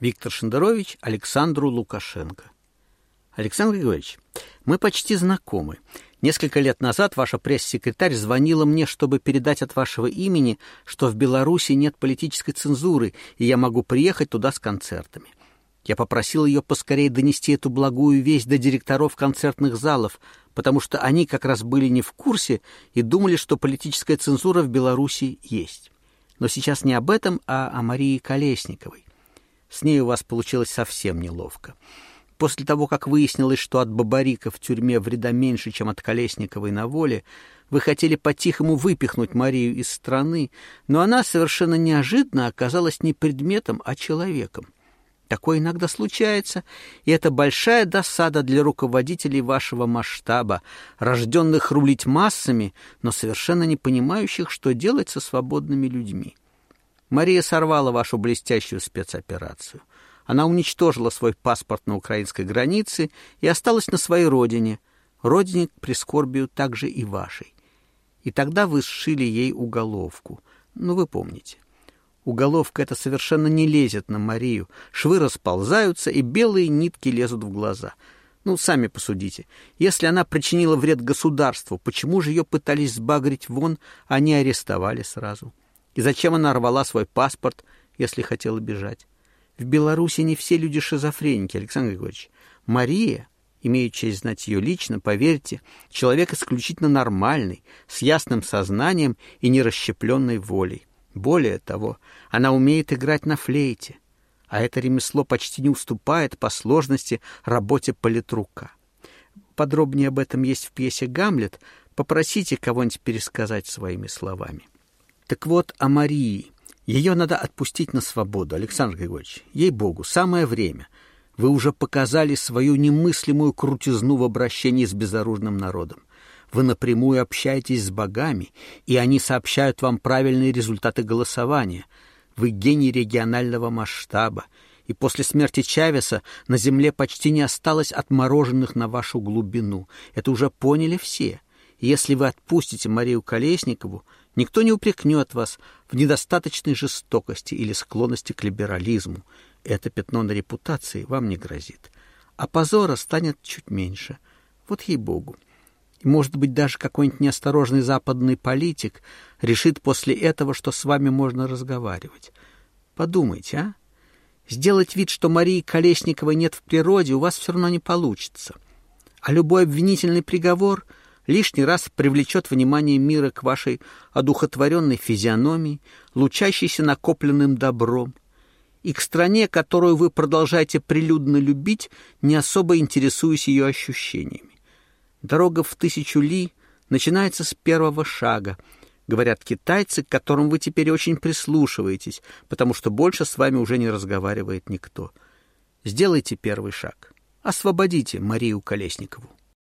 Виктор Шендерович Александру Лукашенко. Александр Григорьевич, мы почти знакомы. Несколько лет назад ваша пресс-секретарь звонила мне, чтобы передать от вашего имени, что в Беларуси нет политической цензуры, и я могу приехать туда с концертами. Я попросил ее поскорее донести эту благую весть до директоров концертных залов, потому что они как раз были не в курсе и думали, что политическая цензура в Беларуси есть. Но сейчас не об этом, а о Марии Колесниковой. С ней у вас получилось совсем неловко. После того, как выяснилось, что от Бабарика в тюрьме вреда меньше, чем от Колесниковой на воле, вы хотели по-тихому выпихнуть Марию из страны, но она совершенно неожиданно оказалась не предметом, а человеком. Такое иногда случается, и это большая досада для руководителей вашего масштаба, рожденных рулить массами, но совершенно не понимающих, что делать со свободными людьми. Мария сорвала вашу блестящую спецоперацию. Она уничтожила свой паспорт на украинской границе и осталась на своей родине, родине к прискорбию также и вашей. И тогда вы сшили ей уголовку. Ну, вы помните. Уголовка эта совершенно не лезет на Марию. Швы расползаются, и белые нитки лезут в глаза. Ну, сами посудите. Если она причинила вред государству, почему же ее пытались сбагрить вон, а не арестовали сразу? И зачем она рвала свой паспорт, если хотела бежать? В Беларуси не все люди шизофреники, Александр Григорьевич. Мария, имею честь знать ее лично, поверьте, человек исключительно нормальный, с ясным сознанием и нерасщепленной волей. Более того, она умеет играть на флейте, а это ремесло почти не уступает по сложности работе политрука. Подробнее об этом есть в пьесе «Гамлет». Попросите кого-нибудь пересказать своими словами. Так вот, о Марии. Ее надо отпустить на свободу, Александр Григорьевич. Ей-богу, самое время. Вы уже показали свою немыслимую крутизну в обращении с безоружным народом. Вы напрямую общаетесь с богами, и они сообщают вам правильные результаты голосования. Вы гений регионального масштаба, и после смерти Чавеса на земле почти не осталось отмороженных на вашу глубину. Это уже поняли все. Если вы отпустите Марию Колесникову, никто не упрекнет вас в недостаточной жестокости или склонности к либерализму. Это пятно на репутации вам не грозит. А позора станет чуть меньше. Вот ей-богу. И, может быть, даже какой-нибудь неосторожный западный политик решит после этого, что с вами можно разговаривать. Подумайте, а? Сделать вид, что Марии Колесниковой нет в природе, у вас все равно не получится. А любой обвинительный приговор лишний раз привлечет внимание мира к вашей одухотворенной физиономии, лучащейся накопленным добром, и к стране, которую вы продолжаете прилюдно любить, не особо интересуясь ее ощущениями. «Дорога в 1000 ли начинается с первого шага», говорят китайцы, к которым вы теперь очень прислушиваетесь, потому что больше с вами уже не разговаривает никто. Сделайте первый шаг. Освободите Марию Колесникову.